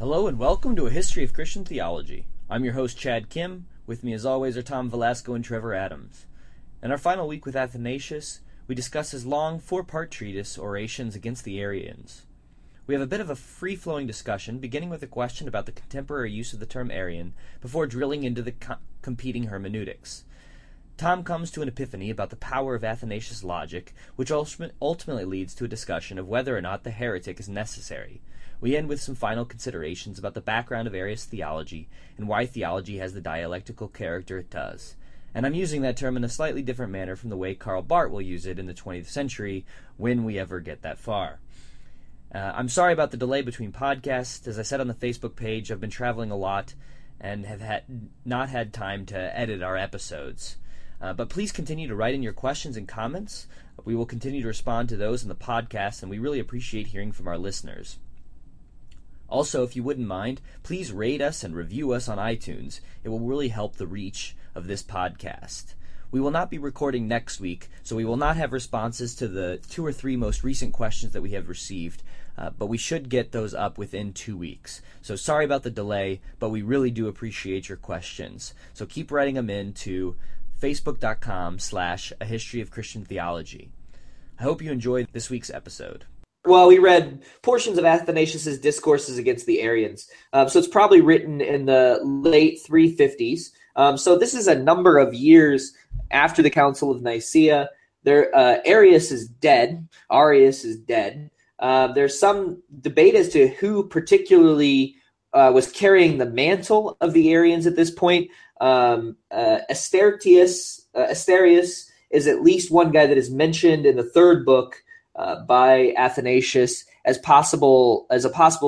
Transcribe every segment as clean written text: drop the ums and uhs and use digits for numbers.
Hello and welcome to A History of Christian Theology. I'm your host Chad Kim. With me as always are Tom Velasco and Trevor Adams. In our final week with Athanasius, we discuss his long four-part treatise, Orations Against the Arians. We have a bit of a free-flowing discussion, beginning with a question about the contemporary use of the term Arian, before drilling into the competing hermeneutics. Tom comes to an epiphany about the power of Athanasius' logic, which ultimately leads to a discussion of whether or not the heretic is necessary. We end with some final considerations about the background of Arius theology and why theology has the dialectical character it does. And I'm using that term in a slightly different manner from the way Karl Barth will use it in the 20th century, when we ever get that far. I'm sorry about the delay between podcasts. As I said on the Facebook page, I've been traveling a lot and have not had time to edit our episodes. But please continue to write in your questions and comments. We will continue to respond to those in the podcast, and we really appreciate hearing from our listeners. Also, if you wouldn't mind, please rate us and review us on iTunes. It will really help the reach of this podcast. We will not be recording next week, so we will not have responses to the 2 or 3 most recent questions that we have received, but we should get those up within 2 weeks. So sorry about the delay, but we really do appreciate your questions. So keep writing them in to facebook.com/ahistoryofchristiantheology. I hope you enjoyed this week's episode. Well, we read portions of Athanasius' discourses against the Arians. So it's probably written in the late 350s. So this is a number of years after the Council of Nicaea. Arius is dead. There's some debate as to who particularly was carrying the mantle of the Arians at this point. Asterius is at least one guy that is mentioned in the third book by Athanasius as a possible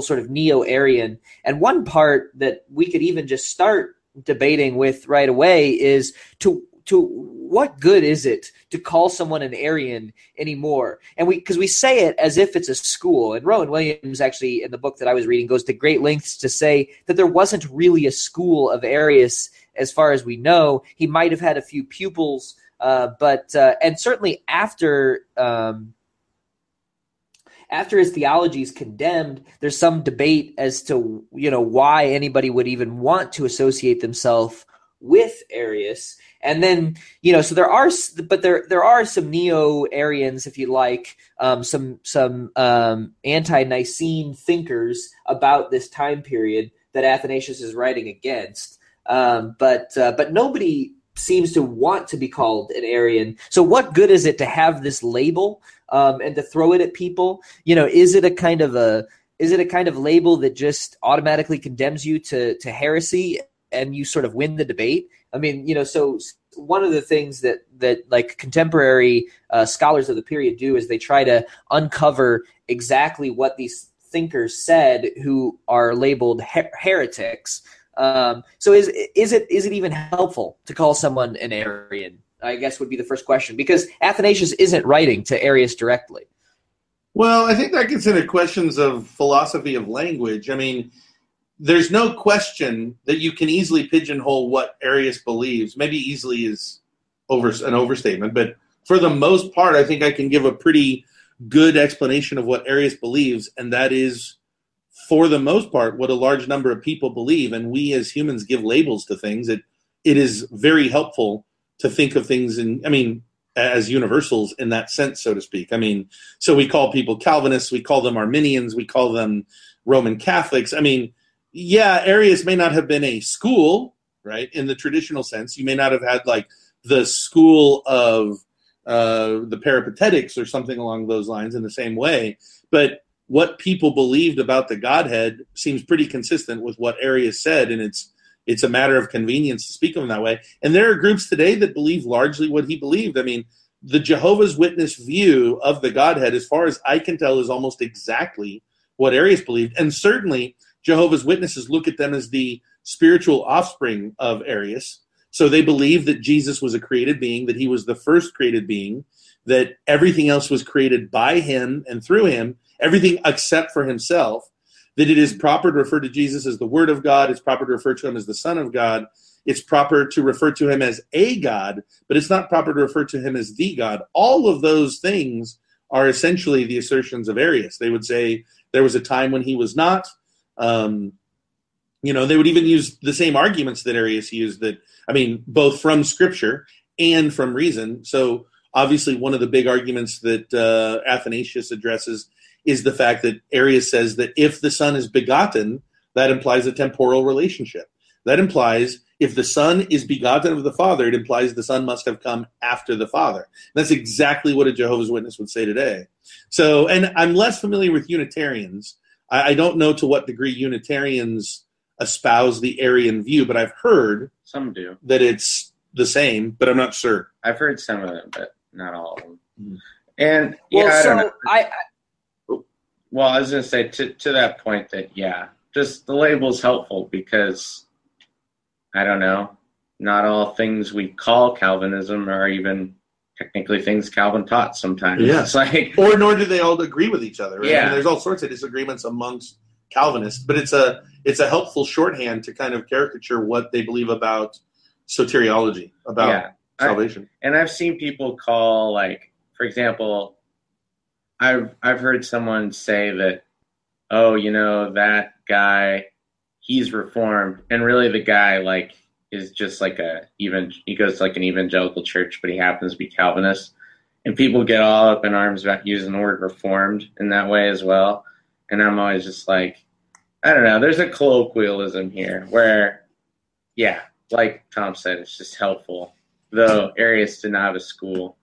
sort of neo-Arian. And one part that we could even just start debating with right away is to what good is it to call someone an Arian anymore? And because we say it as if it's a school. And Rowan Williams actually, in the book that I was reading, goes to great lengths to say that there wasn't really a school of Arius as far as we know. He might have had a few pupils, and certainly after his theology is condemned, there's some debate as to, why anybody would even want to associate themselves with Arius. And then, so there are some neo-Arians, if you like, some anti-Nicene thinkers about this time period that Athanasius is writing against. But nobody seems to want to be called an Arian. So what good is it to have this label and to throw it at people? Is it a kind of label that just automatically condemns you to heresy and you sort of win the debate? I mean, so one of the things that like contemporary scholars of the period do is they try to uncover exactly what these thinkers said who are labeled heretics. So is it even helpful to call someone an Arian, I guess, would be the first question, because Athanasius isn't writing to Arius directly. Well, I think that gets into questions of philosophy of language. I mean, there's no question that you can easily pigeonhole what Arius believes. Maybe easily is an overstatement, but for the most part, I think I can give a pretty good explanation of what Arius believes, and that is, for the most part, what a large number of people believe, and we as humans give labels to things. It is very helpful to think of things as universals in that sense, so to speak. So we call people Calvinists, we call them Arminians, we call them Roman Catholics. Arius may not have been a school, right, in the traditional sense. You may not have had like the school of the Peripatetics or something along those lines in the same way, but what people believed about the Godhead seems pretty consistent with what Arius said, and it's a matter of convenience to speak of him that way. And there are groups today that believe largely what he believed. The Jehovah's Witness view of the Godhead, as far as I can tell, is almost exactly what Arius believed. And certainly Jehovah's Witnesses look at them as the spiritual offspring of Arius. So they believe that Jesus was a created being, that he was the first created being, that everything else was created by him and through him, everything except for himself, that it is proper to refer to Jesus as the Word of God, it's proper to refer to him as the Son of God, it's proper to refer to him as a God, but it's not proper to refer to him as the God. All of those things are essentially the assertions of Arius. They would say there was a time when he was not, You know, they would even use the same arguments that Arius used, that, I mean, both from Scripture and from reason. So obviously one of the big arguments that Athanasius addresses is the fact that Arius says that if the Son is begotten, that implies a temporal relationship. That implies if the Son is begotten of the Father, it implies the Son must have come after the Father. And that's exactly what a Jehovah's Witness would say today. So, and I'm less familiar with Unitarians. I don't know to what degree Unitarians espouse the Arian view, but I've heard some do that it's the same, but I'm not sure. I've heard some of them, but not all of them. And yeah, well, I was going to say to that point that, yeah, just the label's helpful because, I don't know, not all things we call Calvinism are even technically things Calvin taught sometimes. Yeah. It's like, or nor do they all agree with each other. Right? Yeah. I mean, there's all sorts of disagreements amongst Calvinists, but it's a helpful shorthand to kind of caricature what they believe about soteriology, about salvation. And I've seen people call, like, for example, I've heard someone say that, oh, you know, that guy, he's reformed, and really the guy, like, is just like he goes to like an evangelical church, but he happens to be Calvinist, and people get all up in arms about using the word reformed in that way as well. And I'm always just like, I don't know, there's a colloquialism here where, yeah, like Tom said, it's just helpful, though Arius did not have a school.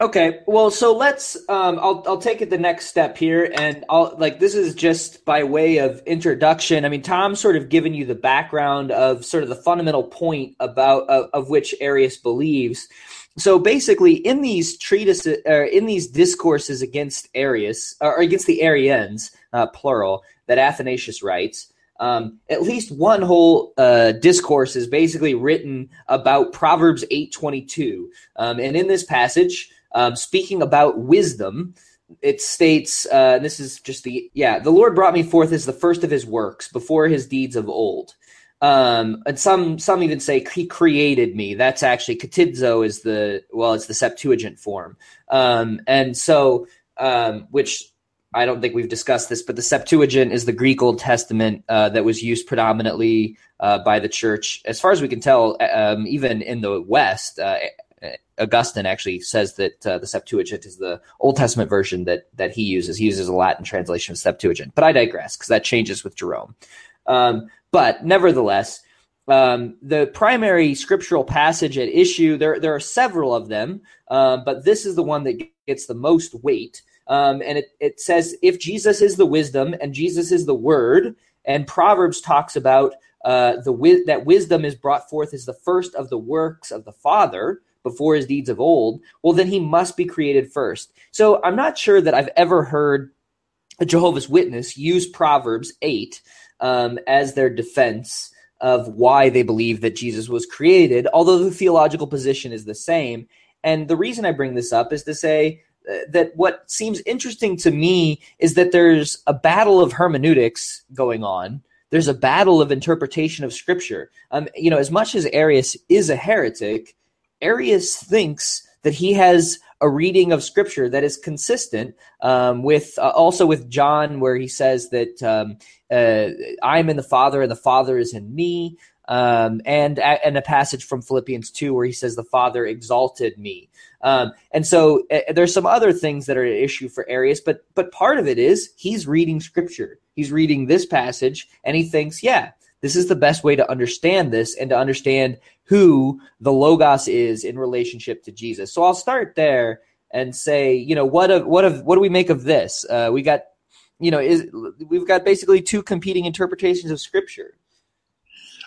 Okay, well, so let's I'll take it the next step here, and I'll, like, this is just by way of introduction. I mean, Tom's sort of given you the background of sort of the fundamental point about of which Arius believes. So basically, in these treatises, in these discourses against Arius, or against the Arians, plural, that Athanasius writes, at least one whole discourse is basically written about Proverbs 8.22. And in this passage, speaking about wisdom, it states, and this is just the Lord brought me forth as the first of his works, before his deeds of old. And some even say he created me. That's actually katidzo is it's the Septuagint form. Which I don't think we've discussed this, but the Septuagint is the Greek Old Testament that was used predominantly by the church. As far as we can tell, even in the West, Augustine actually says that the Septuagint is the Old Testament version that he uses. He uses a Latin translation of Septuagint, but I digress because that changes with Jerome. But nevertheless, the primary scriptural passage at issue, there are several of them, but this is the one that gets the most weight. And it says, if Jesus is the wisdom and Jesus is the word, and Proverbs talks about that wisdom is brought forth as the first of the works of the Father before his deeds of old, well, then he must be created first. So I'm not sure that I've ever heard a Jehovah's Witness use Proverbs 8 as their defense of why they believe that Jesus was created, although the theological position is the same. And the reason I bring this up is to say that what seems interesting to me is that there's a battle of hermeneutics going on. There's a battle of interpretation of Scripture. You know, as much as Arius is a heretic, Arius thinks that he has a reading of Scripture that is consistent with also with John, where he says that I'm in the Father and the Father is in me, and a passage from Philippians 2 where he says the Father exalted me. And so there's some other things that are an issue for Arius, but part of it is he's reading Scripture. He's reading this passage, and he thinks, yeah, this is the best way to understand this and to understand who the Logos is in relationship to Jesus. So I'll start there and say, you know, what do we make of this? We got, you know, we've got basically two competing interpretations of Scripture.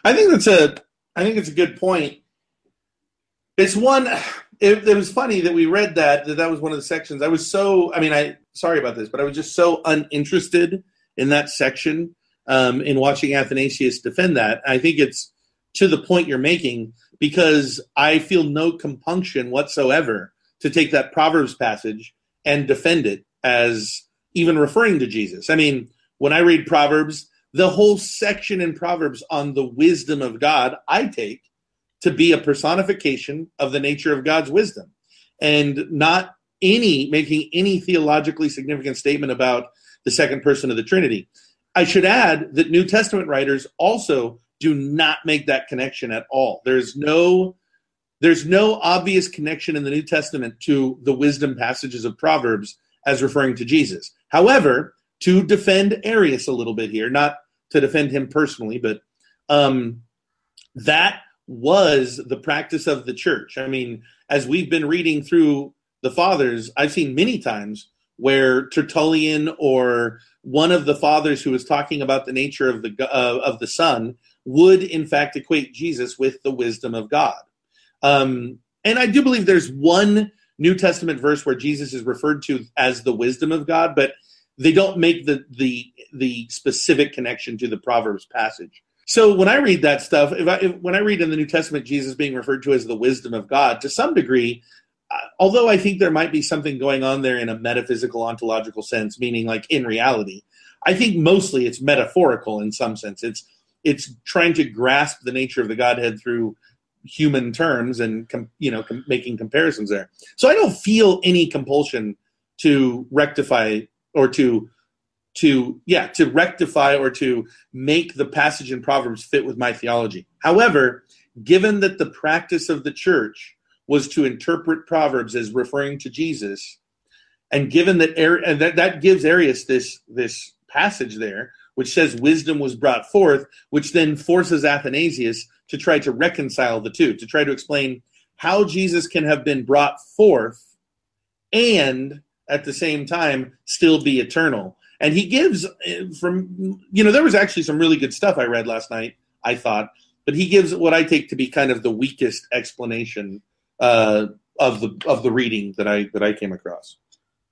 I think it's a good point. It's one. It was funny that we read that was one of the sections. I was so. I mean, sorry about this, but I was just so uninterested in that section. In watching Athanasius defend that. I think it's to the point you're making, because I feel no compunction whatsoever to take that Proverbs passage and defend it as even referring to Jesus. I mean, when I read Proverbs, the whole section in Proverbs on the wisdom of God, I take to be a personification of the nature of God's wisdom, and not making any theologically significant statement about the second person of the Trinity. I should add that New Testament writers also do not make that connection at all. There's no obvious connection in the New Testament to the wisdom passages of Proverbs as referring to Jesus. However, to defend Arius a little bit here, not to defend him personally, but that was the practice of the church. I mean, as we've been reading through the fathers, I've seen many times where Tertullian or one of the fathers who was talking about the nature of the Son would in fact equate Jesus with the wisdom of God. And I do believe there's one New Testament verse where Jesus is referred to as the wisdom of God, but they don't make the specific connection to the Proverbs passage. So when I read that stuff, when I read in the New Testament Jesus being referred to as the wisdom of God, to some degree, although I think there might be something going on there in a metaphysical, ontological sense, meaning like in reality, I think mostly it's metaphorical in some sense. It's trying to grasp the nature of the Godhead through human terms and making comparisons there. So I don't feel any compulsion to rectify or to rectify or to make the passage in Proverbs fit with my theology. However, given that the practice of the church was to interpret Proverbs as referring to Jesus, and given that that gives Arius this passage there, which says wisdom was brought forth, which then forces Athanasius to try to reconcile the two, to try to explain how Jesus can have been brought forth and at the same time still be eternal. And he gives there was actually some really good stuff I read last night, I thought, but he gives what I take to be kind of the weakest explanation of the reading that I came across.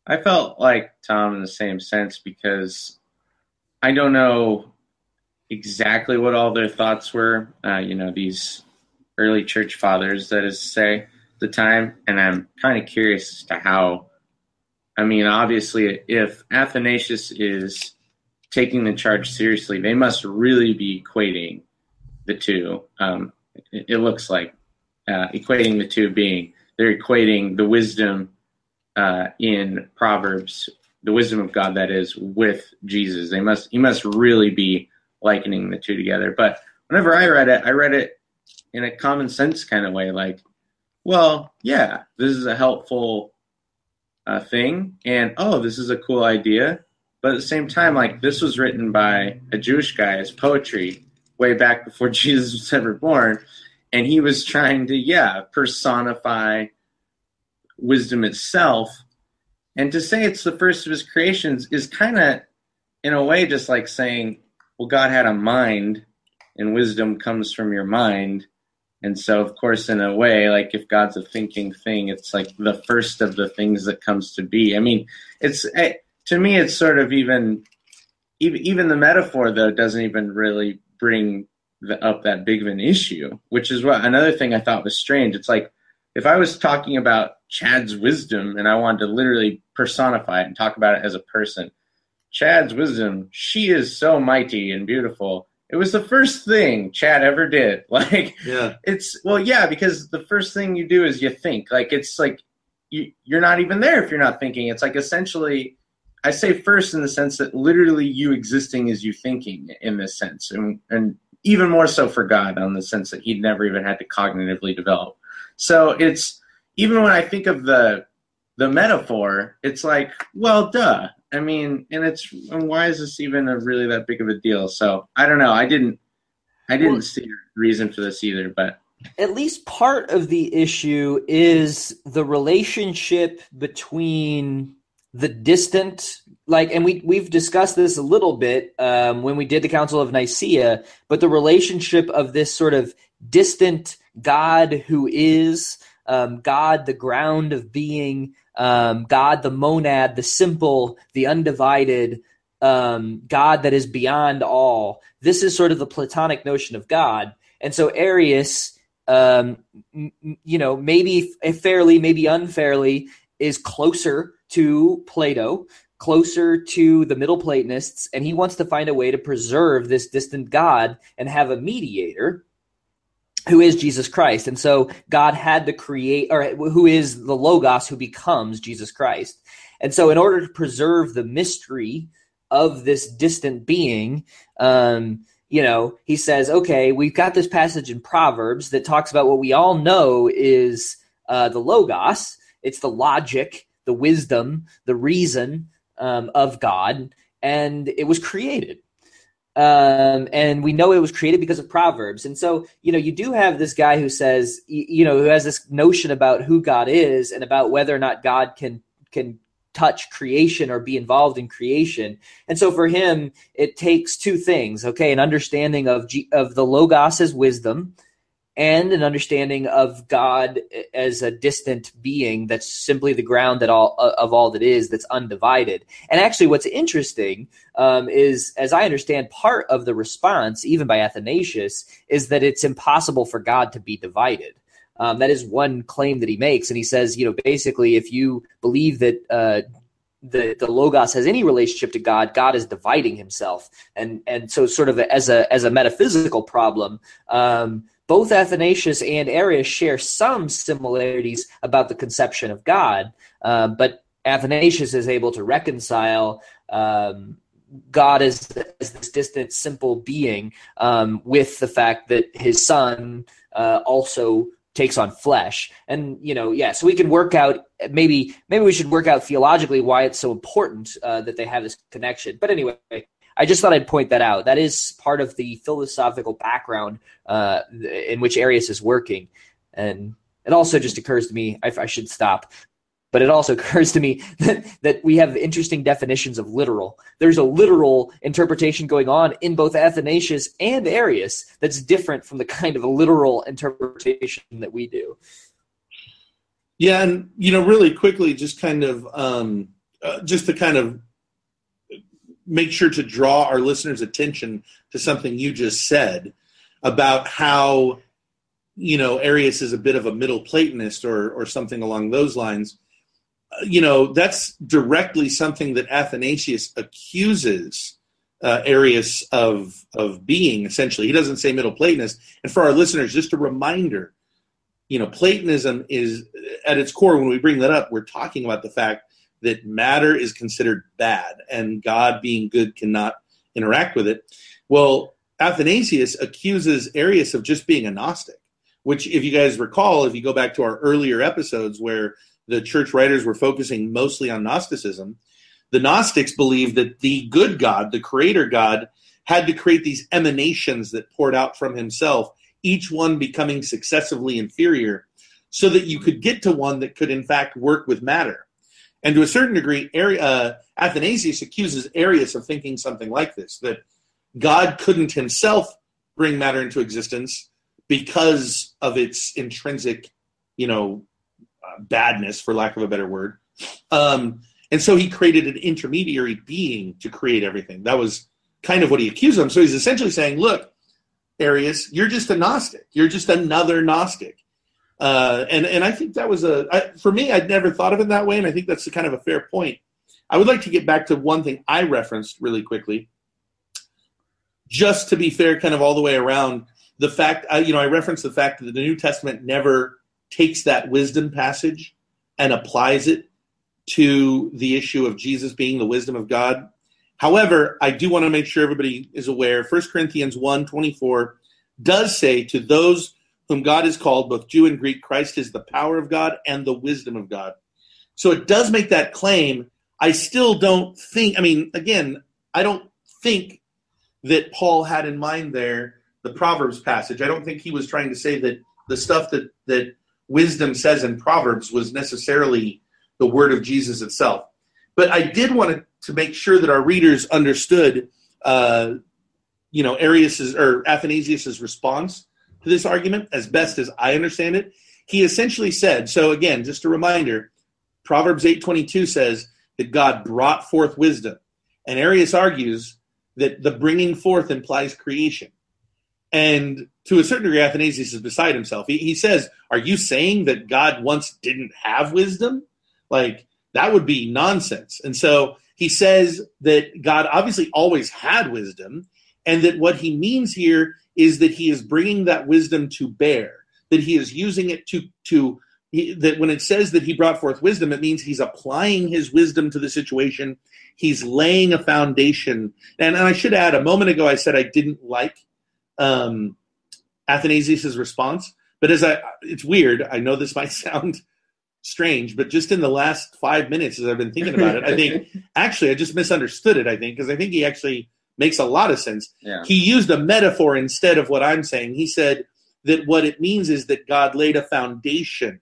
I felt like Tom in the same sense, because I don't know exactly what all their thoughts were, these early church fathers, that is to say, at the time. And I'm kind of curious as to how, I mean, obviously, if Athanasius is taking the charge seriously, they must really be equating the two. It looks like equating the two being, they're equating the wisdom in Proverbs, the wisdom of God, that is, with Jesus. He must really be likening the two together. But whenever I read it in a common sense kind of way, like, well, yeah, this is a helpful thing, and this is a cool idea. But at the same time, like, this was written by a Jewish guy as poetry way back before Jesus was ever born, and he was trying to personify wisdom itself. And to say it's the first of his creations is kind of, in a way, just like saying, well, God had a mind, and wisdom comes from your mind. And so, of course, in a way, like, if God's a thinking thing, it's like the first of the things that comes to be. I mean, to me, it's sort of even the metaphor, though, doesn't even really bring up that big of an issue, which is what another thing I thought was strange. It's like, if I was talking about Chad's wisdom and I wanted to literally personify it and talk about it as a person, Chad's wisdom, she is so mighty and beautiful. It was the first thing Chad ever did. Like, yeah. Because the first thing you do is you think. Like, it's like you're not even there if you're not thinking. It's like, essentially, I say first in the sense that literally you existing is you thinking in this sense. And even more so for God, on the sense that he'd never even had to cognitively develop. So it's, even when I think of the metaphor, it's like, well, duh. I mean, and why is this even really that big of a deal? So I don't know. I didn't see a reason for this either, but at least part of the issue is the relationship between the distant, like, and we've discussed this a little bit when we did the Council of Nicaea, but the relationship of this sort of distant God who is God, the ground of being, God, the monad, the simple, the undivided, God that is beyond all. This is sort of the Platonic notion of God. And so Arius, maybe fairly, maybe unfairly, is closer to Plato, closer to the Middle Platonists, and he wants to find a way to preserve this distant God and have a mediator, who is Jesus Christ. And so God had to create, or who is the Logos, who becomes Jesus Christ. And so in order to preserve the mystery of this distant being, he says, okay, we've got this passage in Proverbs that talks about what we all know is the Logos. It's the logic, the wisdom, the reason of God, and it was created. And we know it was created because of Proverbs. And so, you do have this guy who says, who has this notion about who God is and about whether or not God can touch creation or be involved in creation. And so for him, it takes two things, okay? An understanding of the Logos as wisdom and an understanding of God as a distant being that's simply the ground that all that is, that's undivided. And actually what's interesting is, as I understand, part of the response, even by Athanasius, is that it's impossible for God to be divided. That is one claim that he makes. And he says, basically, if you believe that the Logos has any relationship to God, God is dividing himself. And so sort of as a metaphysical problem, both Athanasius and Arius share some similarities about the conception of God, but Athanasius is able to reconcile God as this distant, simple being with the fact that his son also takes on flesh. And, so we can work out, maybe we should work out theologically why it's so important that they have this connection. But anyway, I just thought I'd point that out. That is part of the philosophical background in which Arius is working. And it also just occurs to me, I should stop, but it also occurs to me that we have interesting definitions of literal. There's a literal interpretation going on in both Athanasius and Arius that's different from the kind of literal interpretation that we do. Yeah, and, really quickly, just kind of, just to kind of make sure to draw our listeners' attention to something you just said about how, Arius is a bit of a middle Platonist or something along those lines. That's directly something that Athanasius accuses Arius of being, essentially. He doesn't say middle Platonist. And for our listeners, just a reminder, Platonism is, at its core, when we bring that up, we're talking about the fact that matter is considered bad and God being good cannot interact with it. Well, Athanasius accuses Arius of just being a Gnostic, which, if you guys recall, if you go back to our earlier episodes where the church writers were focusing mostly on Gnosticism, the Gnostics believed that the good God, the creator God, had to create these emanations that poured out from himself, each one becoming successively inferior, so that you could get to one that could, in fact, work with matter. And to a certain degree, Athanasius accuses Arius of thinking something like this, that God couldn't himself bring matter into existence because of its intrinsic, badness, for lack of a better word. And so he created an intermediary being to create everything. That was kind of what he accused him. So he's essentially saying, look, Arius, you're just a Gnostic. You're just another Gnostic. And I think that was for me, I'd never thought of it that way, and I think that's kind of a fair point. I would like to get back to one thing I referenced really quickly, just to be fair, kind of all the way around. The fact, I referenced the fact that the New Testament never takes that wisdom passage and applies it to the issue of Jesus being the wisdom of God. However, I do want to make sure everybody is aware, 1 Corinthians 1:24 does say, to those whom God is called, both Jew and Greek, Christ is the power of God and the wisdom of God. So it does make that claim. I still don't think, I don't think that Paul had in mind there the Proverbs passage. I don't think he was trying to say that the stuff that wisdom says in Proverbs was necessarily the word of Jesus itself. But I did want to make sure that our readers understood, Arius's or Athanasius's response to this argument, as best as I understand it. He essentially said, so again, just a reminder, Proverbs 8.22 says that God brought forth wisdom. And Arius argues that the bringing forth implies creation. And to a certain degree, Athanasius is beside himself. He says, are you saying that God once didn't have wisdom? Like, that would be nonsense. And so he says that God obviously always had wisdom, and that what he means here is that he is bringing that wisdom to bear, that he is using it to that when it says that he brought forth wisdom, it means he's applying his wisdom to the situation. He's laying a foundation. And I should add, a moment ago I said I didn't like Athanasius' response, but it's weird. I know this might sound strange, but just in the last 5 minutes as I've been thinking about it, I think actually I just misunderstood it, I think, because I think he actually makes a lot of sense. Yeah. He used a metaphor instead of what I'm saying. He said that what it means is that God laid a foundation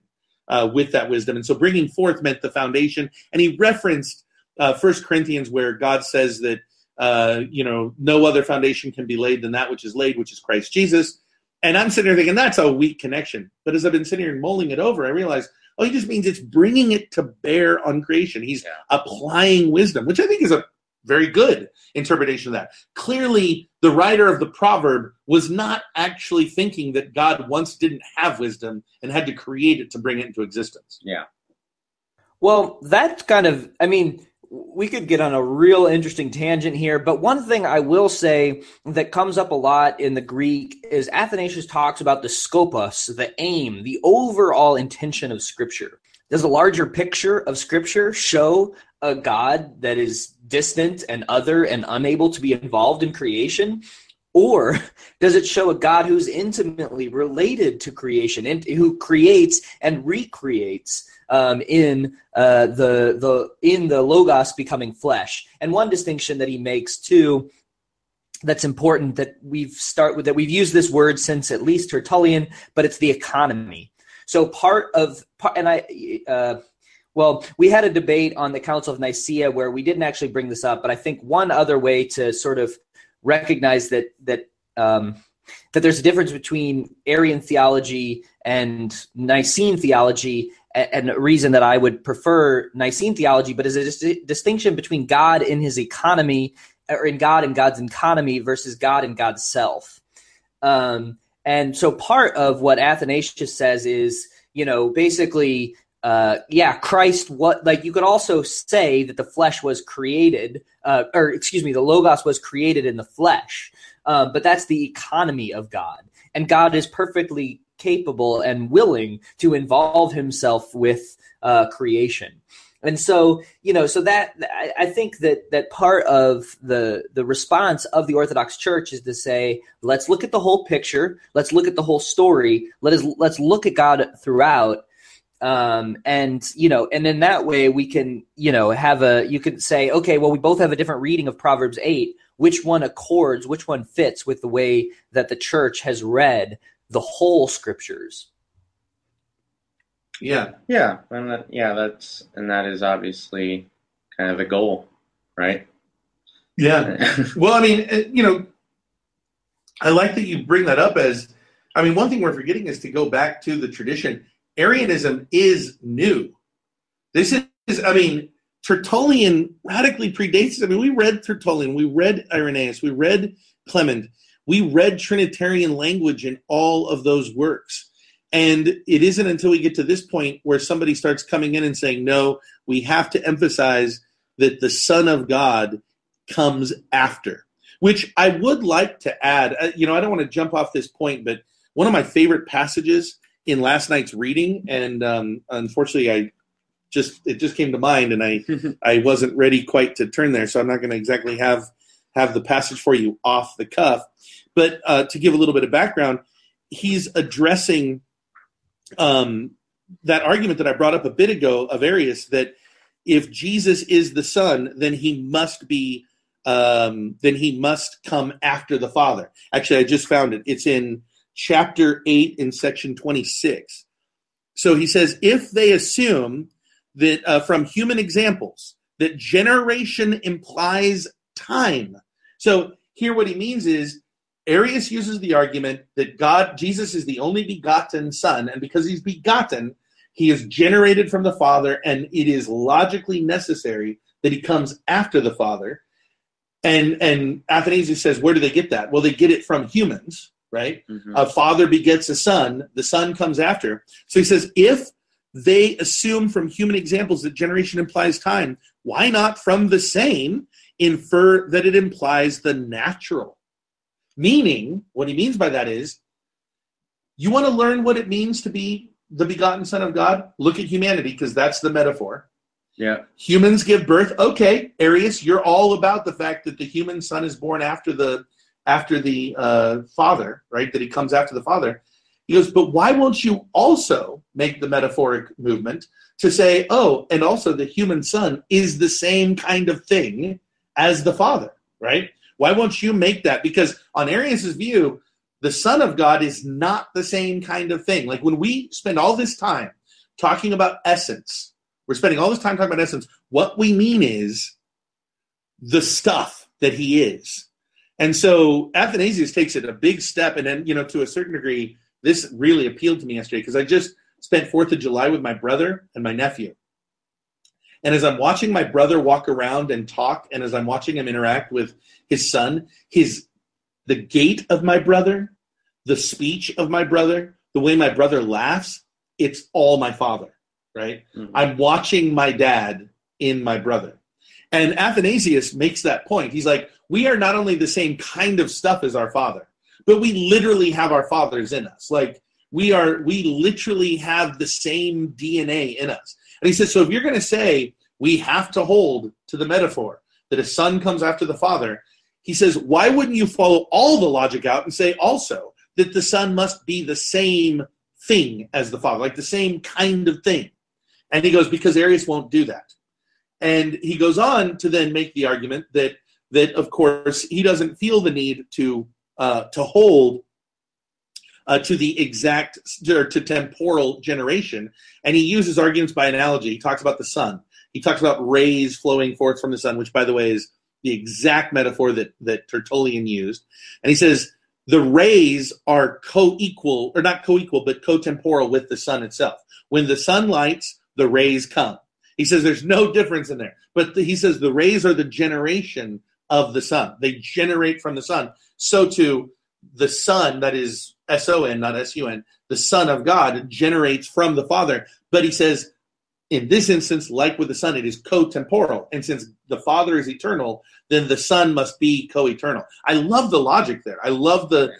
with that wisdom. And so bringing forth meant the foundation. And he referenced 1 Corinthians where God says that, no other foundation can be laid than that which is laid, which is Christ Jesus. And I'm sitting here thinking, that's a weak connection. But as I've been sitting here and mulling it over, I realized, he just means it's bringing it to bear on creation. He's applying wisdom, which I think is a very good interpretation of that. Clearly, the writer of the proverb was not actually thinking that God once didn't have wisdom and had to create it to bring it into existence. Yeah. Well, that's kind of, we could get on a real interesting tangent here, but one thing I will say that comes up a lot in the Greek is Athanasius talks about the scopus, the aim, the overall intention of Scripture. Does the larger picture of Scripture show a God that is distant and other and unable to be involved in creation? Or does it show a God who's intimately related to creation and who creates and recreates in the Logos becoming flesh? And one distinction that he makes too that's important that we've used this word since at least Tertullian, but it's the economy. So we had a debate on the Council of Nicaea where we didn't actually bring this up, but I think one other way to sort of recognize that there's a difference between Arian theology and Nicene theology, and a reason that I would prefer Nicene theology, but is a distinction between God in his economy, or in God and God's economy, versus God and God's self. And so part of what Athanasius says is, basically, Christ, you could also say that the flesh was created, the Logos was created in the flesh, but that's the economy of God. And God is perfectly capable and willing to involve himself with creation. And so, that I think that part of the response of the Orthodox Church is to say, let's look at the whole picture. Let's look at the whole story. Let's look at God throughout. And in that way we can, you could say, okay, well, we both have a different reading of Proverbs 8. Which one accords, which one fits with the way that the church has read the whole Scriptures? Yeah. Yeah. That is obviously kind of the goal, right? Yeah. Well, I like that you bring that up as one thing we're forgetting is to go back to the tradition. Arianism is new. This is, Tertullian radically predates it. We read Tertullian, we read Irenaeus, we read Clement, we read Trinitarian language in all of those works. And it isn't until we get to this point where somebody starts coming in and saying, no, we have to emphasize that the Son of God comes after, which I would like to add. I don't want to jump off this point, but one of my favorite passages in last night's reading, and unfortunately it just came to mind, and I wasn't ready quite to turn there, so I'm not going to exactly have the passage for you off the cuff. But to give a little bit of background, he's addressing that argument that I brought up a bit ago of Arius, that if Jesus is the Son, then he must be, come after the Father. Actually, I just found it. It's in chapter 8 in section 26. So he says, if they assume that from human examples, that generation implies time. So here what he means is Arius uses the argument that Jesus is the only begotten Son, and because he's begotten, he is generated from the Father, and it is logically necessary that he comes after the Father. And Athanasius says, where do they get that? Well, they get it from humans, right? Mm-hmm. A father begets a son, the son comes after. So he says, if they assume from human examples that generation implies time, why not from the same infer that it implies the natural? Meaning, what he means by that is, you want to learn what it means to be the begotten Son of God? Look at humanity, because that's the metaphor. Yeah. Humans give birth. Okay, Arius, you're all about the fact that the human son is born after the father, right? That he comes after the father. He goes, but why won't you also make the metaphoric movement to say, oh, and also the human son is the same kind of thing as the father, right? Why won't you make that? Because on Arius's view, the Son of God is not the same kind of thing. Like when we spend all this time talking about essence, we're spending all this time talking about essence, what we mean is the stuff that he is. And so Athanasius takes it a big step, and then, you know, to a certain degree, this really appealed to me yesterday because I just spent 4th of July with my brother and my nephew. And as I'm watching my brother walk around and talk, and as I'm watching him interact with his son, the gait of my brother, the speech of my brother, the way my brother laughs, it's all my father, right? Mm-hmm. I'm watching my dad in my brother. And Athanasius makes that point. He's like, we are not only the same kind of stuff as our father, but we literally have our fathers in us. Like we literally have the same DNA in us. And he says, so if you're going to say we have to hold to the metaphor that a son comes after the father, he says, why wouldn't you follow all the logic out and say also that the son must be the same thing as the father, like the same kind of thing? And he goes, because Arius won't do that. And he goes on to then make the argument that of course, he doesn't feel the need to hold to the exact, or to temporal generation. And he uses arguments by analogy. He talks about the sun. He talks about rays flowing forth from the sun, which, by the way, is the exact metaphor that Tertullian used. And he says the rays are co-equal, or not co-equal, but co-temporal with the sun itself. When the sun lights, the rays come. He says there's no difference in there. But he says the rays are the generation of the sun. They generate from the sun. So too, the Son, that is S-O-N, not S-U-N, the Son of God generates from the Father. But he says, in this instance, like with the Son, it is co-temporal. And since the Father is eternal, then the Son must be co-eternal. I love the logic there. I love the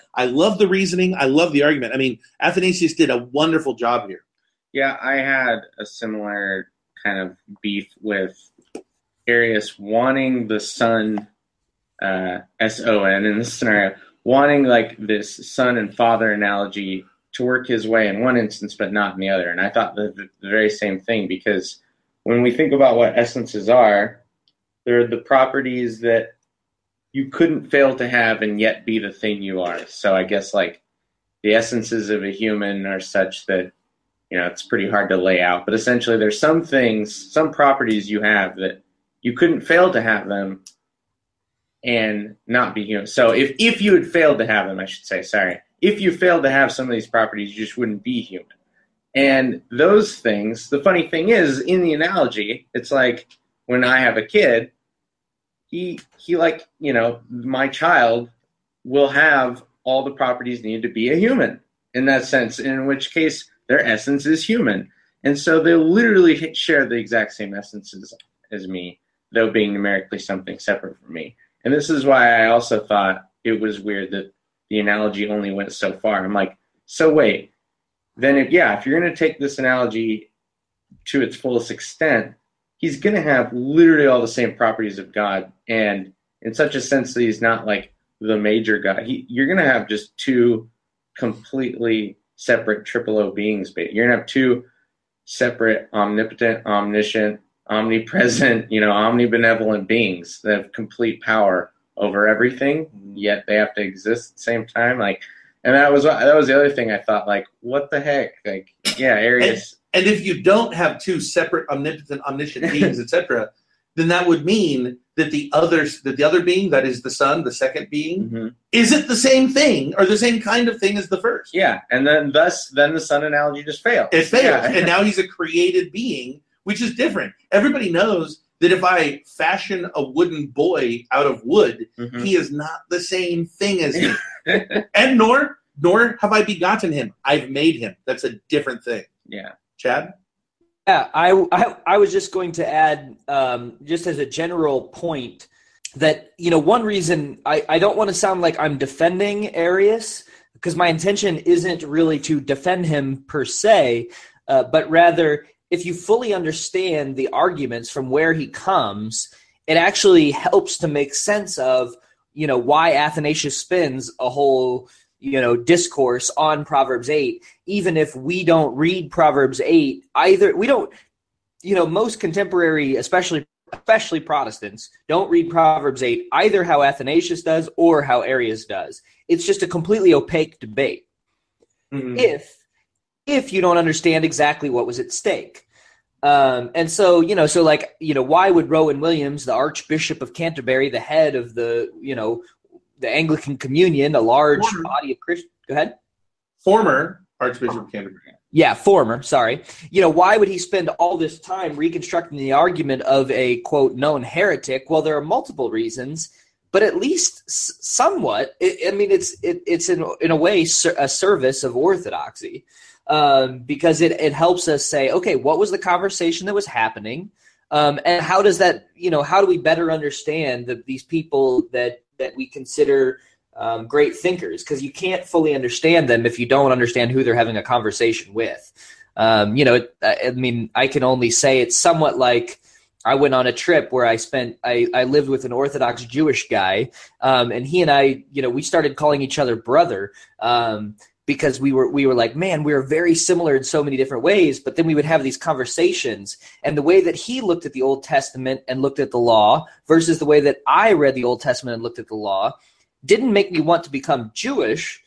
reasoning. I love the argument. I mean, Athanasius did a wonderful job here. Yeah, I had a similar kind of beef with Arius wanting the Son, S-O-N in this scenario, wanting like this son and father analogy to work his way in one instance, but not in the other. And I thought the very same thing, because when we think about what essences are, they're the properties that you couldn't fail to have and yet be the thing you are. So I guess like the essences of a human are such that, you know, it's pretty hard to lay out, but essentially there's some things, some properties you have that you couldn't fail to have them and not be human. So if you had failed to have them, I should say, sorry. If you failed to have some of these properties, you just wouldn't be human. And those things, the funny thing is, in the analogy, it's like when I have a kid, he like, you know, my child will have all the properties needed to be a human in that sense, in which case their essence is human. And so they literally share the exact same essences as me, though being numerically something separate from me. And this is why I also thought it was weird that the analogy only went so far. I'm like, so wait, then if you're going to take this analogy to its fullest extent, he's going to have literally all the same properties of God. And in such a sense that he's not like the major God. You're going to have just two completely separate triple O beings. But you're going to have two separate omnipotent, omniscient, omnipresent, you know, omnibenevolent beings that have complete power over everything, yet they have to exist at the same time. Like, and that was the other thing I thought, like, what the heck? Like, yeah, Arius. And if you don't have two separate omnipotent, omniscient beings, etc., then that would mean that the other being, that is the Son, the second being, mm-hmm. isn't the same thing or the same kind of thing as the first. Yeah, and then the Son analogy just fails. It fails, yeah. And now he's a created being, which is different. Everybody knows that if I fashion a wooden boy out of wood, mm-hmm. he is not the same thing as me. And nor have I begotten him. I've made him. That's a different thing. Yeah. Chad? Yeah, I was just going to add, just as a general point, that, you know, one reason I don't want to sound like I'm defending Arius, because my intention isn't really to defend him per se, but rather if you fully understand the arguments from where he comes, it actually helps to make sense of, you know, why Athanasius spends a whole, you know, discourse on Proverbs 8, even if we don't read Proverbs 8 either. We don't, you know, most contemporary, especially Protestants, don't read Proverbs 8 either how Athanasius does or how Arius does. It's just a completely opaque debate. Mm-hmm. If you don't understand exactly what was at stake. And so, you know, so like, you know, why would Rowan Williams, the Archbishop of Canterbury, the head of the, you know, the Anglican Communion, a large body of Christians, go ahead. Former Archbishop of Canterbury. Yeah, former, sorry. You know, why would he spend all this time reconstructing the argument of a, quote, known heretic? Well, there are multiple reasons, but at least somewhat, it's in a way a service of orthodoxy. Because it helps us say, okay, what was the conversation that was happening, and how does that, you know, how do we better understand these people that we consider great thinkers? Because you can't fully understand them if you don't understand who they're having a conversation with. You know, I mean, I can only say it's somewhat like I went on a trip where I lived with an Orthodox Jewish guy, and he and I, you know, we started calling each other brother. Because we were like, man, we were very similar in so many different ways, but then we would have these conversations, and the way that he looked at the Old Testament and looked at the law versus the way that I read the Old Testament and looked at the law didn't make me want to become Jewish,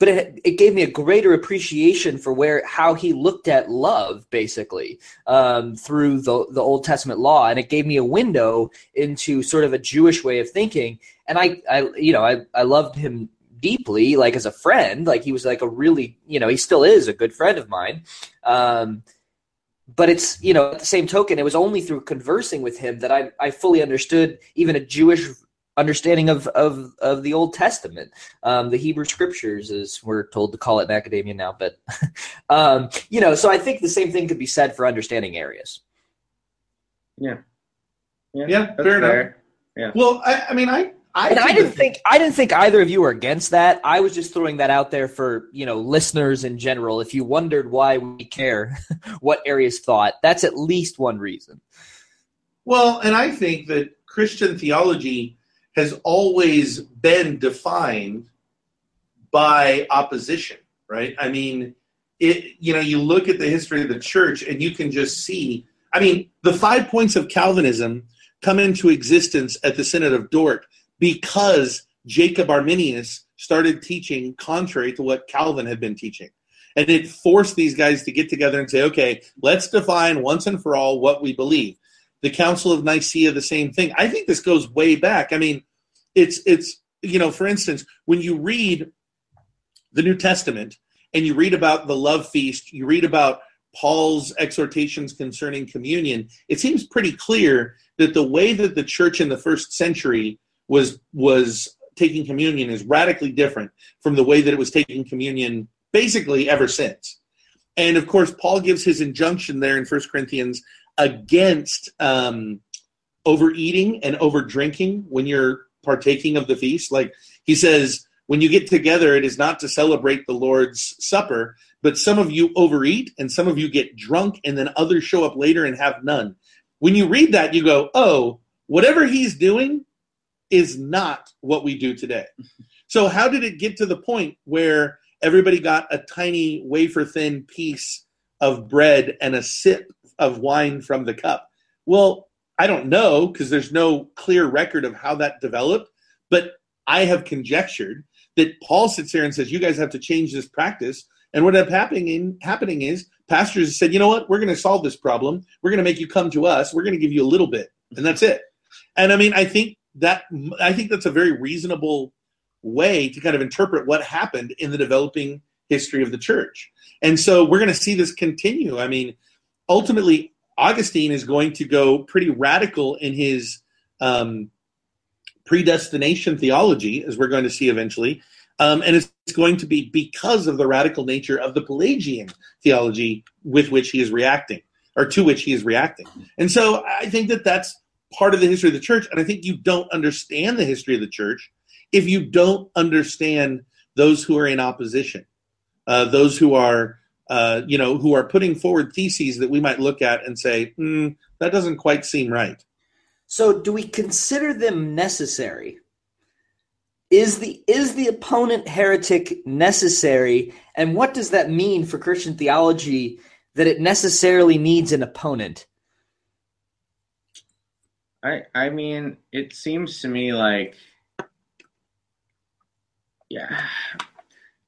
but it gave me a greater appreciation for how he looked at love, basically, through the Old Testament law, and it gave me a window into sort of a Jewish way of thinking, and I loved him deeply, like as a friend, like he was like a really, you know, he still is a good friend of mine. But it's, you know, at the same token, it was only through conversing with him that I fully understood even a Jewish understanding of the Old Testament, the Hebrew Scriptures, as we're told to call it in academia now. But, you know, so I think the same thing could be said for understanding Arius. Yeah, fair enough. Yeah. Well, I didn't think either of you were against that. I was just throwing that out there for, you know, listeners in general. If you wondered why we care what Arius thought, that's at least one reason. Well, and I think that Christian theology has always been defined by opposition, right? I mean, it, you know, you look at the history of the church and you can just see, I mean, the 5 points of Calvinism come into existence at the Synod of Dort because Jacob Arminius started teaching contrary to what Calvin had been teaching. And it forced these guys to get together and say, okay, let's define once and for all what we believe. The Council of Nicaea, the same thing. I think this goes way back. I mean, it's you know, for instance, when you read the New Testament and you read about the love feast, you read about Paul's exhortations concerning communion, it seems pretty clear that the way that the church in the first century was taking communion is radically different from the way that it was taking communion basically ever since. And of course, Paul gives his injunction there in 1 Corinthians against overeating and overdrinking when you're partaking of the feast. Like he says, when you get together, it is not to celebrate the Lord's Supper, but some of you overeat and some of you get drunk, and then others show up later and have none. When you read that, you go, oh, whatever he's doing is not what we do today. So how did it get to the point where everybody got a tiny wafer-thin piece of bread and a sip of wine from the cup? Well, I don't know, because there's no clear record of how that developed, but I have conjectured that Paul sits there and says, you guys have to change this practice. And what ended up happening is pastors said, you know what, we're going to solve this problem. We're going to make you come to us. We're going to give you a little bit, and that's it. And I mean, I think that's a very reasonable way to kind of interpret what happened in the developing history of the church. And so we're going to see this continue. I mean, ultimately, Augustine is going to go pretty radical in his predestination theology, as we're going to see eventually. And it's going to be because of the radical nature of the Pelagian theology to which he is reacting. And so I think that that's part of the history of the church, and I think you don't understand the history of the church if you don't understand those who are in opposition, those who are, who are putting forward theses that we might look at and say, that doesn't quite seem right. So do we consider them necessary? Is the opponent heretic necessary? And what does that mean for Christian theology, that it necessarily needs an opponent? I mean, it seems to me like, yeah.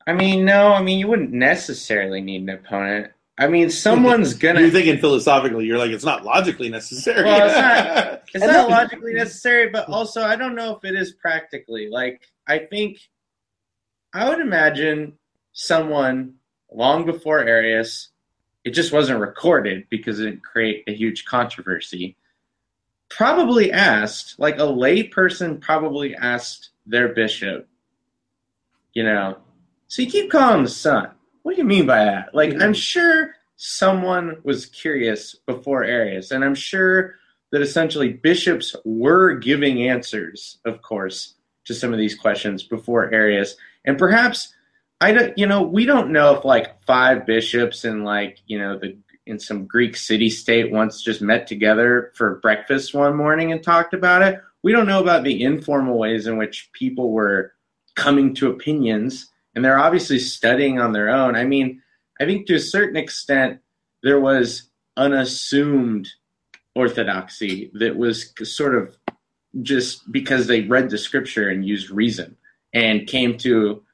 I mean, no, I mean, you wouldn't necessarily need an opponent. I mean, someone's going to... You're thinking philosophically. You're like, it's not logically necessary. Well, it's not logically necessary, but also I don't know if it is practically. Like, I think I would imagine someone long before Arius, it just wasn't recorded because it didn't create a huge controversy, probably asked, like a lay person probably asked their bishop, so you keep calling him the son. What do you mean by that? Like, I'm sure someone was curious before Arius, and I'm sure that essentially bishops were giving answers, of course, to some of these questions before Arius. And perhaps, we don't know if like five bishops in in some Greek city-state once just met together for breakfast one morning and talked about it. We don't know about the informal ways in which people were coming to opinions, and they're obviously studying on their own. I mean, I think to a certain extent, there was unassumed orthodoxy that was sort of just because they read the scripture and used reason and came to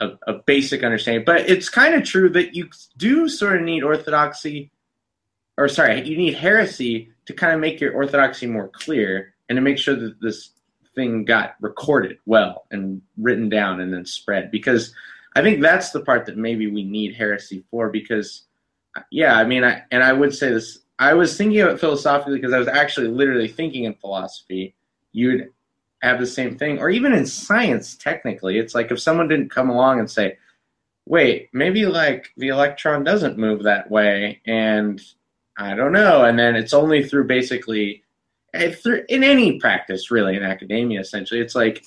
a basic understanding. But it's kind of true that you do sort of need you need heresy to kind of make your orthodoxy more clear and to make sure that this thing got recorded well and written down and then spread, because I think that's the part that maybe we need heresy for. Because I would say this, I was thinking of it philosophically because I was actually literally thinking in philosophy you'd have the same thing, or even in science technically. It's like if someone didn't come along and say, wait, maybe like the electron doesn't move that way and I don't know, and then it's only through basically in any practice, really, in academia, essentially, it's like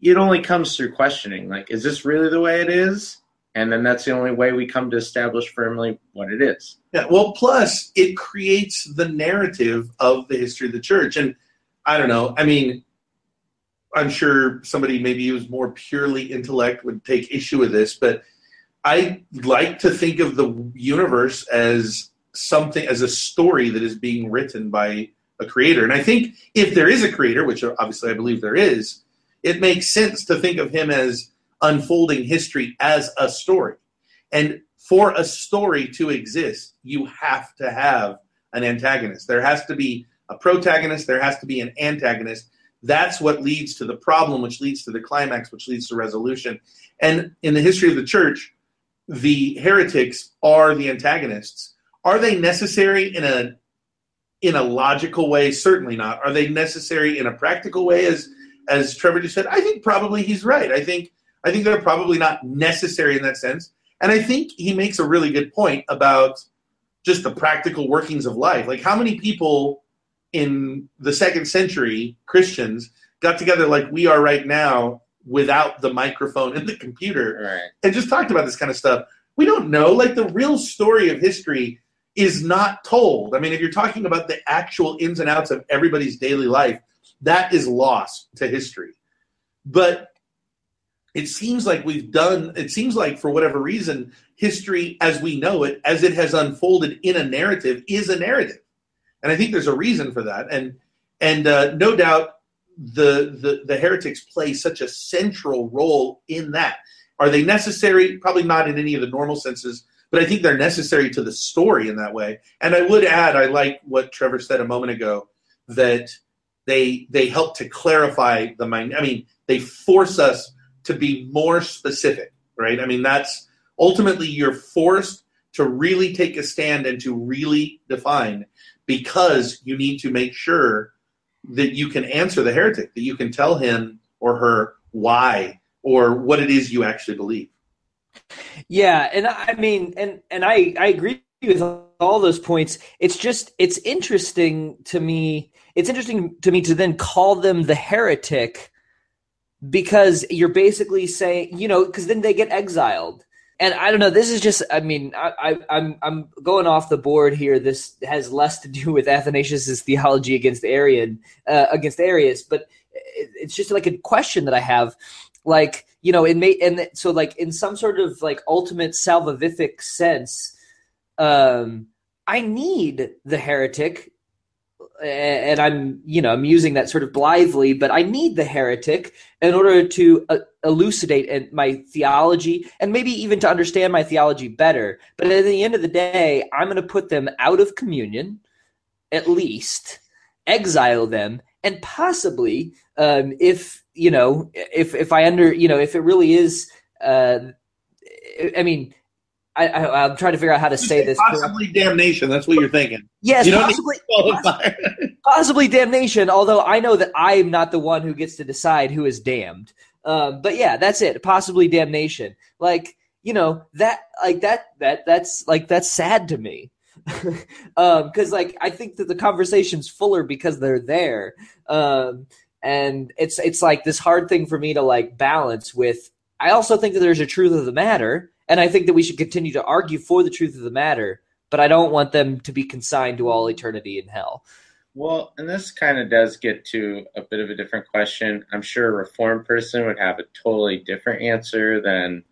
it only comes through questioning. Like, is this really the way it is? And then that's the only way we come to establish firmly what it is. Yeah. Well, plus it creates the narrative of the history of the church. And I don't know. I mean, I'm sure somebody maybe who's more purely intellect would take issue with this, but I like to think of the universe as something, as a story that is being written by a creator. And I think if there is a creator, which obviously I believe there is, it makes sense to think of him as unfolding history as a story. And for a story to exist, you have to have an antagonist. There has to be a protagonist. There has to be an antagonist. That's what leads to the problem, which leads to the climax, which leads to resolution. And in the history of the church, the heretics are the antagonists. Are they necessary in a logical way? Certainly not. Are they necessary in a practical way? As Trevor just said, I think probably he's right. I think they're probably not necessary in that sense. And I think he makes a really good point about just the practical workings of life. Like, how many people in the 2nd century, Christians, got together like we are right now without the microphone and the computer, right, and just talked about this kind of stuff? We don't know. Like, the real story of history is not told. I mean, if you're talking about the actual ins and outs of everybody's daily life, that is lost to history. But it seems like for whatever reason, history as we know it, as it has unfolded in a narrative, is a narrative. And I think there's a reason for that. And no doubt the heretics play such a central role in that. Are they necessary? Probably not in any of the normal senses, but I think they're necessary to the story in that way. And I would add, I like what Trevor said a moment ago, that they help to clarify the mind. I mean, they force us to be more specific, right? I mean, that's ultimately, you're forced to really take a stand and to really define, because you need to make sure that you can answer the heretic, that you can tell him or her why or what it is you actually believe. Yeah, and I mean, and I agree with all those points. It's just, it's interesting to me. It's interesting to me to then call them the heretic because you're basically saying, you know, because then they get exiled. And I don't know, this is just, I mean, I'm going off the board here. This has less to do with Athanasius's theology against Arius, but it's just like a question that I have. Like, you know, it may, and so like in some sort of like ultimate salvific sense, I need the heretic, and I'm, you know, I'm using that sort of blithely, but I need the heretic in order to elucidate my theology and maybe even to understand my theology better. But at the end of the day, I'm going to put them out of communion, at least, exile them, and possibly if it really is, I mean, I'm trying to figure out how to say this. Possibly damnation. That's what you're thinking. Yes, possibly damnation, although I know that I'm not the one who gets to decide who is damned. But yeah, that's it. Possibly damnation. Like, you know, that's sad to me. Because like I think that the conversation's fuller because they're there. And it's like this hard thing for me to like balance with. I also think that there's a truth of the matter. And I think that we should continue to argue for the truth of the matter, but I don't want them to be consigned to all eternity in hell. Well, and this kind of does get to a bit of a different question. I'm sure a Reformed person would have a totally different answer than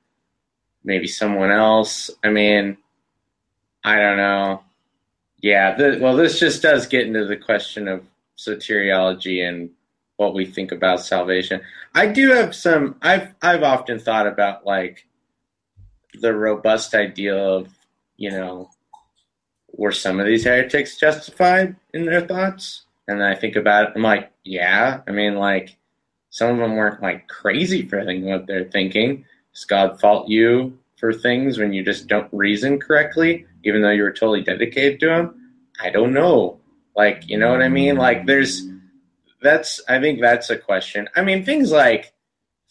maybe someone else. I mean, I don't know. Yeah, this just does get into the question of soteriology and what we think about salvation. I do have some, I've often thought about like, the robust idea of, you know, were some of these heretics justified in their thoughts? And then I think about it, I'm like, yeah. I mean, like, some of them weren't, like, crazy for what they're thinking. Does God fault you for things when you just don't reason correctly, even though you were totally dedicated to him? I don't know. Like, you know what I mean? Like, I think that's a question. I mean, things like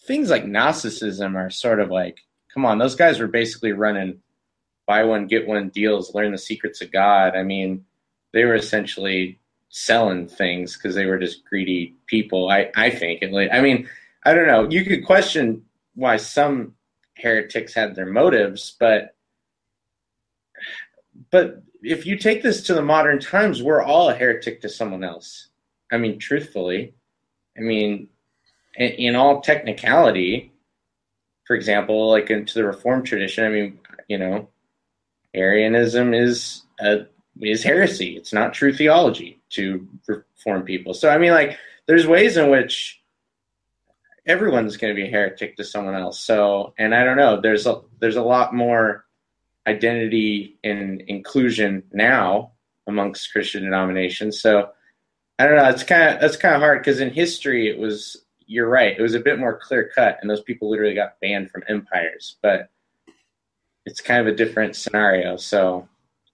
Gnosticism are sort of like, come on, those guys were basically running buy one, get one deals, learn the secrets of God. I mean, they were essentially selling things because they were just greedy people, I think. I mean, I don't know. You could question why some heretics had their motives, but if you take this to the modern times, we're all a heretic to someone else. I mean, truthfully. I mean, in all technicality, for example, like into the Reformed tradition, I mean, you know, Arianism is heresy. It's not true theology to Reformed people. So, I mean, like, there's ways in which everyone's going to be a heretic to someone else. So, and I don't know, there's a lot more identity and inclusion now amongst Christian denominations. So, I don't know, that's kind of hard because in history it was, you're right. It was a bit more clear cut, and those people literally got banned from empires. But it's kind of a different scenario. So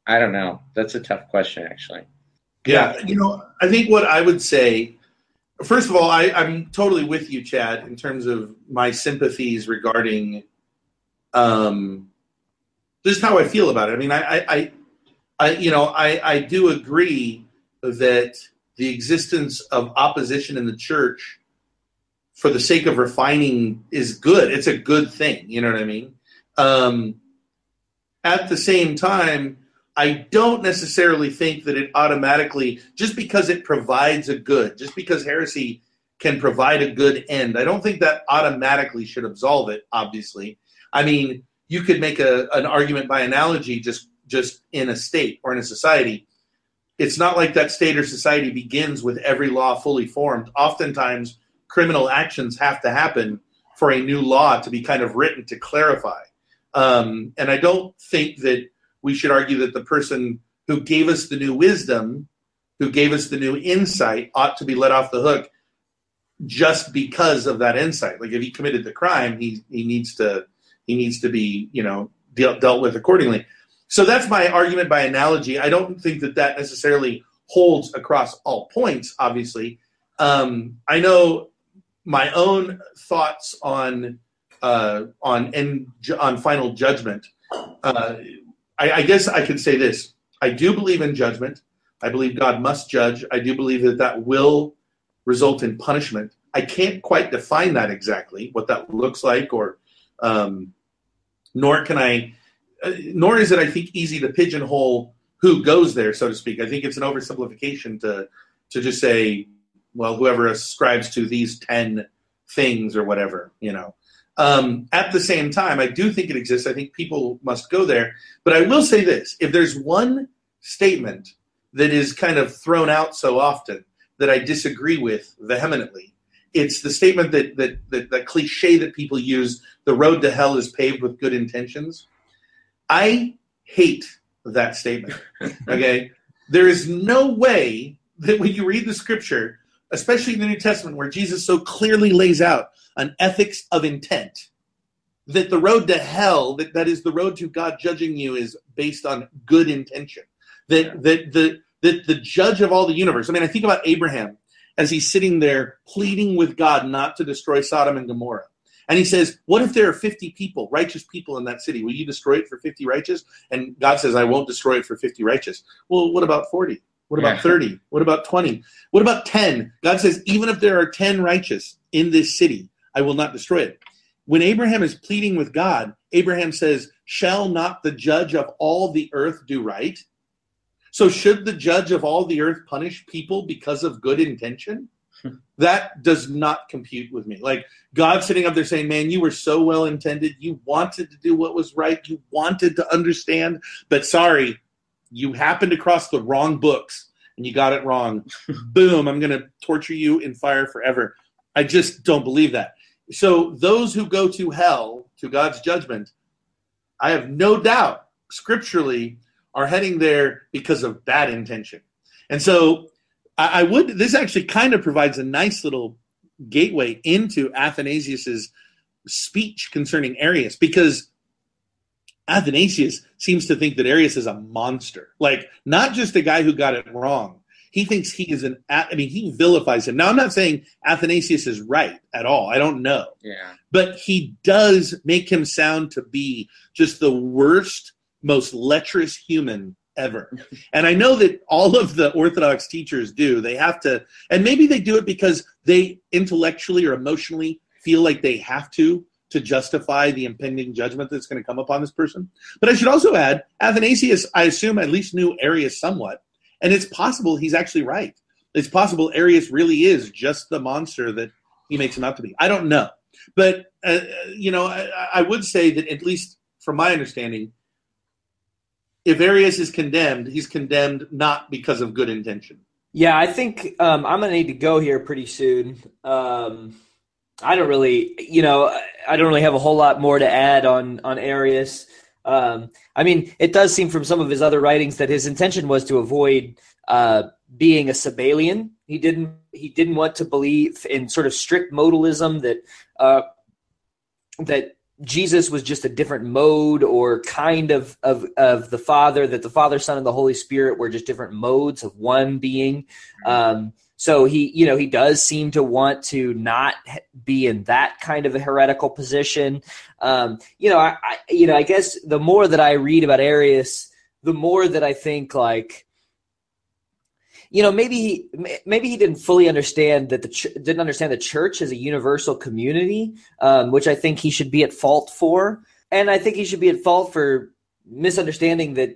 I don't know. That's a tough question, actually. Yeah. You know, I think what I would say, first of all, I'm totally with you, Chad, in terms of my sympathies regarding just how I feel about it. I mean, I do agree that the existence of opposition in the church for the sake of refining is good. It's a good thing. You know what I mean? At the same time, I don't necessarily think that it automatically, just because it provides a good, just because heresy can provide a good end, I don't think that automatically should absolve it, obviously. I mean, you could make an argument by analogy just in a state or in a society. It's not like that state or society begins with every law fully formed. Oftentimes, criminal actions have to happen for a new law to be kind of written to clarify. And I don't think that we should argue that the person who gave us the new wisdom, who gave us the new insight, ought to be let off the hook just because of that insight. Like if he committed the crime, he needs to be, you know, dealt with accordingly. So that's my argument by analogy. I don't think that necessarily holds across all points, obviously. I know my own thoughts on final judgment. I guess I could say this. I do believe in judgment. I believe God must judge. I do believe that will result in punishment. I can't quite define that exactly, what that looks like, or nor can I, nor is it, I think, easy to pigeonhole who goes there, so to speak. I think it's an oversimplification to just say, well, whoever ascribes to these 10 things or whatever, you know. At the same time, I do think it exists. I think people must go there. But I will say this. If there's one statement that is kind of thrown out so often that I disagree with vehemently, it's the statement that cliche that people use, the road to hell is paved with good intentions. I hate that statement, okay? There is no way that when you read the scripture, especially in the New Testament where Jesus so clearly lays out an ethics of intent, that the road to hell, that is the road to God judging you, is based on good intention. That the judge of all the universe, I mean, I think about Abraham as he's sitting there pleading with God not to destroy Sodom and Gomorrah. And he says, what if there are 50 people, righteous people in that city? Will you destroy it for 50 righteous? And God says, I won't destroy it for 50 righteous. Well, what about 40? What about 30? What about 20? What about 10? God says, even if there are 10 righteous in this city, I will not destroy it. When Abraham is pleading with God, Abraham says, shall not the judge of all the earth do right? So should the judge of all the earth punish people because of good intention? That does not compute with me. Like God sitting up there saying, man, you were so well intended. You wanted to do what was right. You wanted to understand. But sorry, you happened to cross the wrong books and you got it wrong. Boom, I'm going to torture you in fire forever. I just don't believe that. So those who go to hell, to God's judgment, I have no doubt scripturally are heading there because of bad intention. And so I would, this actually kind of provides a nice little gateway into Athanasius's speech concerning Arius, because Athanasius seems to think that Arius is a monster, like not just a guy who got it wrong. He thinks he is he vilifies him. Now, I'm not saying Athanasius is right at all. I don't know. Yeah. But he does make him sound to be just the worst, most lecherous human ever. And I know that all of the Orthodox teachers do. They have to, and maybe they do it because they intellectually or emotionally feel like they have to justify the impending judgment that's going to come upon this person. But I should also add, Athanasius, I assume, at least knew Arius somewhat. And it's possible he's actually right. It's possible Arius really is just the monster that he makes him out to be. I don't know. But, I would say that, at least from my understanding, if Arius is condemned, he's condemned not because of good intention. Yeah, I think I'm going to need to go here pretty soon. I don't really have a whole lot more to add on Arius. It does seem from some of his other writings that his intention was to avoid being a Sabellian. He didn't want to believe in sort of strict modalism that Jesus was just a different mode or kind of the Father, that the Father, Son, and the Holy Spirit were just different modes of one being. So he does seem to want to not be in that kind of a heretical position. I guess the more that I read about Arius, the more that I think maybe he didn't understand the church as a universal community, which I think he should be at fault for, and I think he should be at fault for misunderstanding that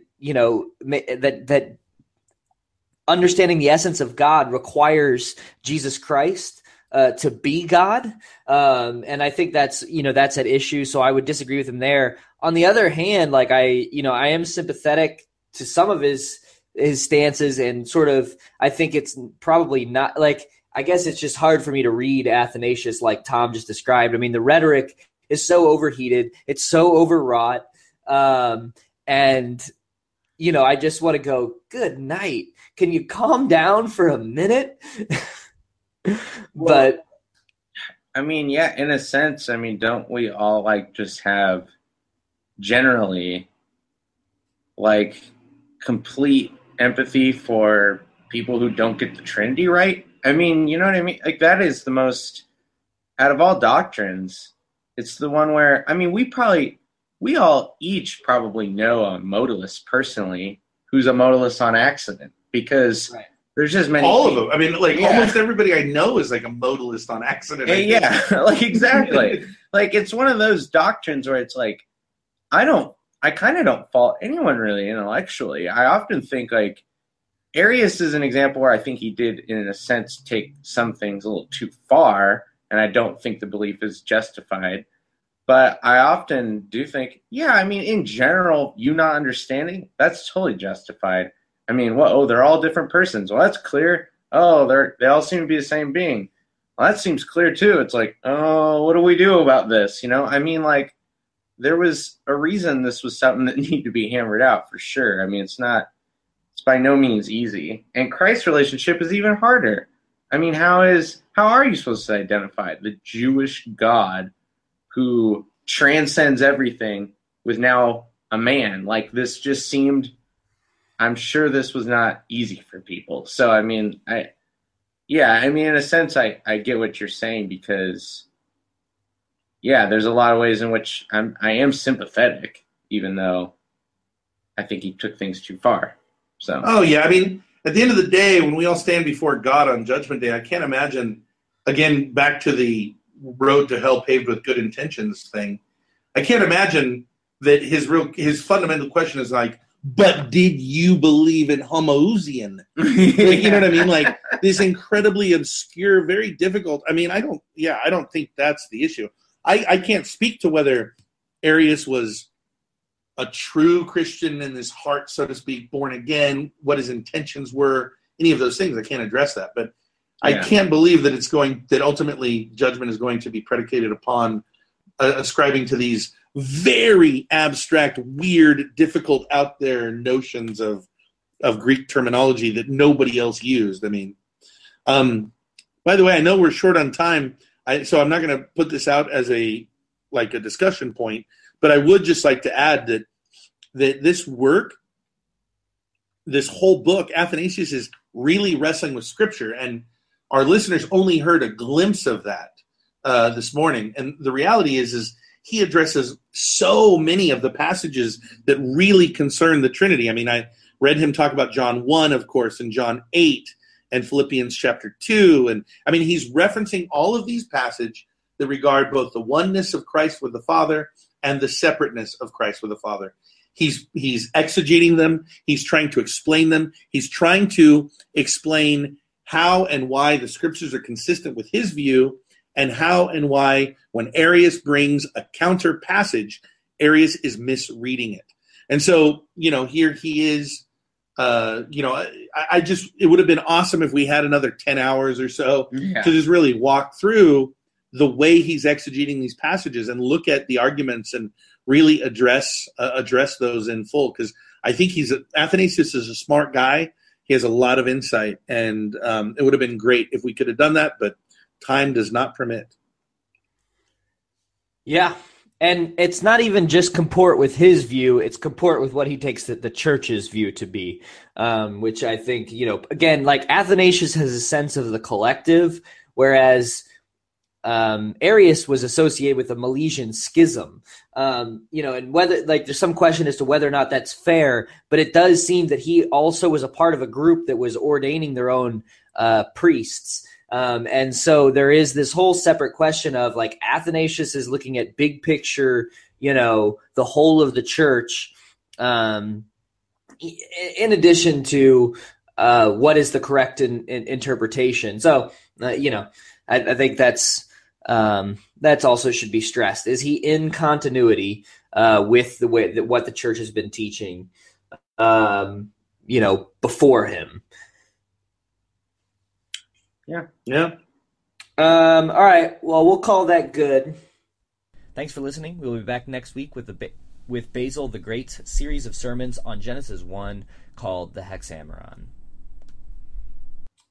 that understanding the essence of God requires Jesus Christ to be God, and I think that's at issue. So I would disagree with him there. On the other hand, I am sympathetic to some of his stances, and sort of I think it's probably not like, I guess it's just hard for me to read Athanasius like Tom just described. I mean, the rhetoric is so overheated, it's so overwrought, and I just want to go, good night. Can you calm down for a minute? But in a sense, don't we all just have generally complete empathy for people who don't get the Trinity right? You know what I mean? That is the most, out of all doctrines, it's the one where, we all each probably know a modalist personally who's a modalist on accident, because There's just many. All people. Of them. I mean, like, almost everybody I know is like a modalist on accident. Yeah, like, exactly. Like, it's one of those doctrines where it's like, I kind of don't fault anyone really intellectually. I often think, like, Arius is an example where I think he did, in a sense, take some things a little too far, and I don't think the belief is justified. But I often do think, yeah, I mean, in general, you not understanding, that's totally justified. I mean, what? Oh, they're all different persons. Well, that's clear. Oh, they all seem to be the same being. Well, that seems clear, too. It's like, oh, what do we do about this? You know, I mean, like, there was a reason this was something that needed to be hammered out for sure. I mean, it's by no means easy. And Christ's relationship is even harder. I mean, how are you supposed to identify the Jewish God who transcends everything with now a man? Like, this just seemed... I'm sure this was not easy for people. So, I mean, in a sense, I get what you're saying because, yeah, there's a lot of ways in which I am sympathetic, even though I think he took things too far. So. Oh, yeah. I mean, at the end of the day, when we all stand before God on Judgment Day, I can't imagine, again, back to the road to hell paved with good intentions thing, I can't imagine that his fundamental question is like, but did you believe in Homoousian? You know what I mean? Like, this incredibly obscure, very difficult. I mean, I don't think that's the issue. I can't speak to whether Arius was a true Christian in his heart, so to speak, born again, what his intentions were, any of those things. I can't address that. But I can't believe that that ultimately judgment is going to be predicated upon ascribing to these very abstract, weird, difficult, out there notions of Greek terminology that nobody else used. I mean, by the way, I know we're short on time, so I'm not going to put this out as a discussion point, but I would just like to add that this work, this whole book, Athanasius is really wrestling with Scripture, and our listeners only heard a glimpse of that this morning. And the reality is he addresses so many of the passages that really concern the Trinity. I mean, I read him talk about John 1, of course, and John 8, and Philippians chapter 2. And I mean, he's referencing all of these passages that regard both the oneness of Christ with the Father and the separateness of Christ with the Father. He's exegeting them. He's trying to explain them. He's trying to explain how and why the Scriptures are consistent with his view, and how and why, when Arius brings a counter passage, Arius is misreading it. And so, you know, here he is, it would have been awesome if we had another 10 hours or so to just really walk through the way he's exegeting these passages and look at the arguments and really address those in full. Because I think Athanasius is a smart guy. He has a lot of insight, and it would have been great if we could have done that, but time does not permit. Yeah, and it's not even just comport with his view, it's comport with what he takes the church's view to be, which I think, you know, again, like Athanasius has a sense of the collective, whereas Arius was associated with the Melesian schism, and whether, like, there's some question as to whether or not that's fair, but it does seem that he also was a part of a group that was ordaining their own priests. And so there is this whole separate question of, like, Athanasius is looking at big picture, you know, the whole of the church, in addition to what is the correct interpretation. So, I think that's also should be stressed. Is he in continuity with the way that what the church has been teaching, before him? Yeah. Yeah. All right. Well, we'll call that good. Thanks for listening. We'll be back next week with Basil the Great's series of sermons on Genesis 1 called the Hexameron.